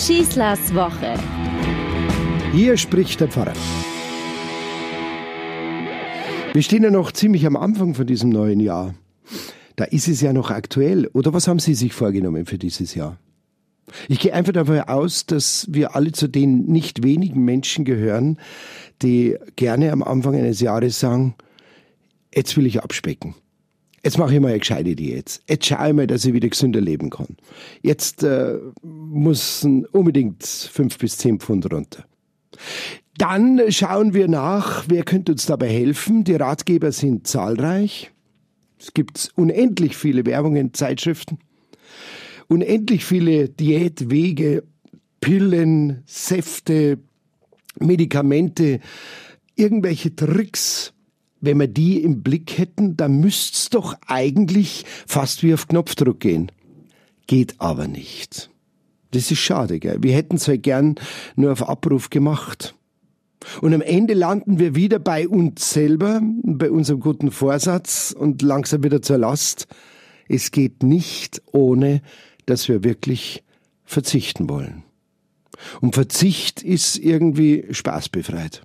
Schießlers Woche. Hier spricht der Pfarrer. Wir stehen ja noch ziemlich am Anfang von diesem neuen Jahr. Da ist es ja noch aktuell. Oder was haben Sie sich vorgenommen für dieses Jahr? Ich gehe einfach davon aus, dass wir alle zu den nicht wenigen Menschen gehören, die gerne am Anfang eines Jahres sagen, jetzt will ich abspecken. Jetzt mache ich mal eine gescheite Diät. Jetzt schaue ich mal, dass ich wieder gesünder leben kann. Jetzt müssen unbedingt 5 bis 10 Pfund runter. Dann schauen wir nach, wer könnte uns dabei helfen. Die Ratgeber sind zahlreich. Es gibt unendlich viele Werbungen, Zeitschriften. Unendlich viele Diätwege, Pillen, Säfte, Medikamente, irgendwelche Tricks. Wenn wir die im Blick hätten, dann müsste es doch eigentlich fast wie auf Knopfdruck gehen. Geht aber nicht. Das ist schade, gell? Wir hätten es halt gern nur auf Abruf gemacht. Und am Ende landen wir wieder bei uns selber, bei unserem guten Vorsatz und langsam wieder zur Last. Es geht nicht, ohne dass wir wirklich verzichten wollen. Und Verzicht ist irgendwie spaßbefreit.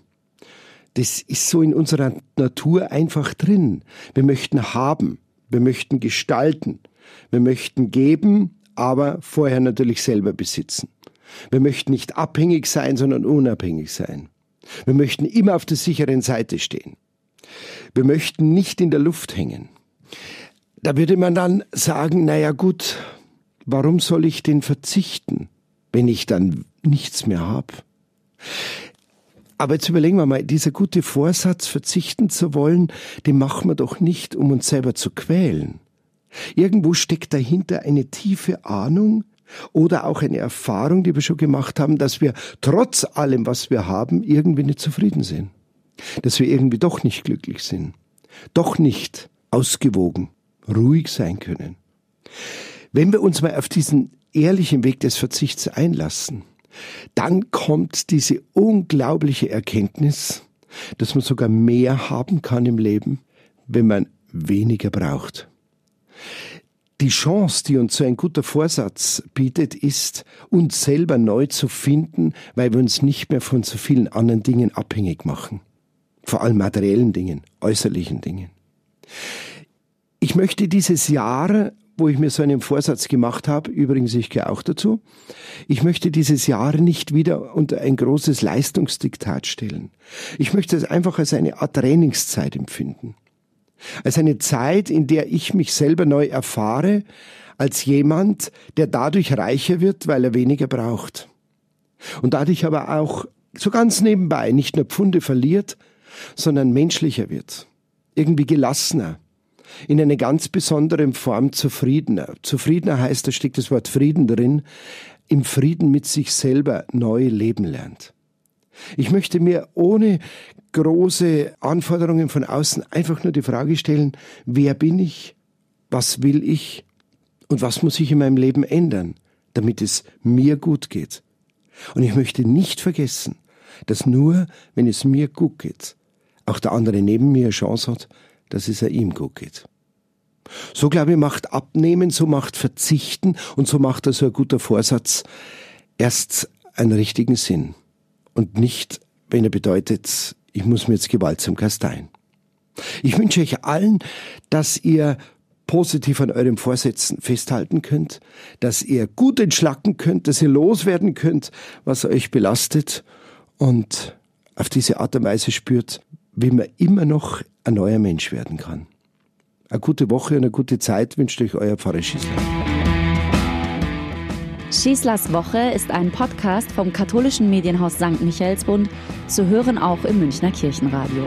Das ist so in unserer Natur einfach drin. Wir möchten haben, wir möchten gestalten, wir möchten geben, aber vorher natürlich selber besitzen. Wir möchten nicht abhängig sein, sondern unabhängig sein. Wir möchten immer auf der sicheren Seite stehen. Wir möchten nicht in der Luft hängen. Da würde man dann sagen, naja gut, warum soll ich denn verzichten, wenn ich dann nichts mehr habe? Aber jetzt überlegen wir mal, dieser gute Vorsatz, verzichten zu wollen, den machen wir doch nicht, um uns selber zu quälen. Irgendwo steckt dahinter eine tiefe Ahnung oder auch eine Erfahrung, die wir schon gemacht haben, dass wir trotz allem, was wir haben, irgendwie nicht zufrieden sind. Dass wir irgendwie doch nicht glücklich sind. Doch nicht ausgewogen, ruhig sein können. Wenn wir uns mal auf diesen ehrlichen Weg des Verzichts einlassen, dann kommt diese unglaubliche Erkenntnis, dass man sogar mehr haben kann im Leben, wenn man weniger braucht. Die Chance, die uns so ein guter Vorsatz bietet, ist, uns selber neu zu finden, weil wir uns nicht mehr von so vielen anderen Dingen abhängig machen. Vor allem materiellen Dingen, äußerlichen Dingen. Ich möchte dieses Jahr, wo ich mir so einen Vorsatz gemacht habe, übrigens ich gehöre auch dazu, ich möchte dieses Jahr nicht wieder unter ein großes Leistungsdiktat stellen. Ich möchte es einfach als eine Art Trainingszeit empfinden. Als eine Zeit, in der ich mich selber neu erfahre, als jemand, der dadurch reicher wird, weil er weniger braucht. Und dadurch aber auch so ganz nebenbei nicht nur Pfunde verliert, sondern menschlicher wird, irgendwie gelassener. In einer ganz besonderen Form zufriedener. Zufriedener heißt, da steckt das Wort Frieden drin, im Frieden mit sich selber neu leben lernt. Ich möchte mir ohne große Anforderungen von außen einfach nur die Frage stellen, wer bin ich, was will ich und was muss ich in meinem Leben ändern, damit es mir gut geht. Und ich möchte nicht vergessen, dass nur, wenn es mir gut geht, auch der andere neben mir eine Chance hat, dass es ihm gut geht. So, glaube ich, macht Abnehmen, so macht Verzichten und so macht so ein guter Vorsatz erst einen richtigen Sinn. Und nicht, wenn er bedeutet, ich muss mir jetzt gewaltsam kasteien. Ich wünsche euch allen, dass ihr positiv an euren Vorsätzen festhalten könnt, dass ihr gut entschlacken könnt, dass ihr loswerden könnt, was euch belastet und auf diese Art und Weise spürt, wie man immer noch ein neuer Mensch werden kann. Eine gute Woche und eine gute Zeit wünscht euch euer Pfarrer Schießler. Schießlers Woche ist ein Podcast vom katholischen Medienhaus St. Michaelsbund, zu hören auch im Münchner Kirchenradio.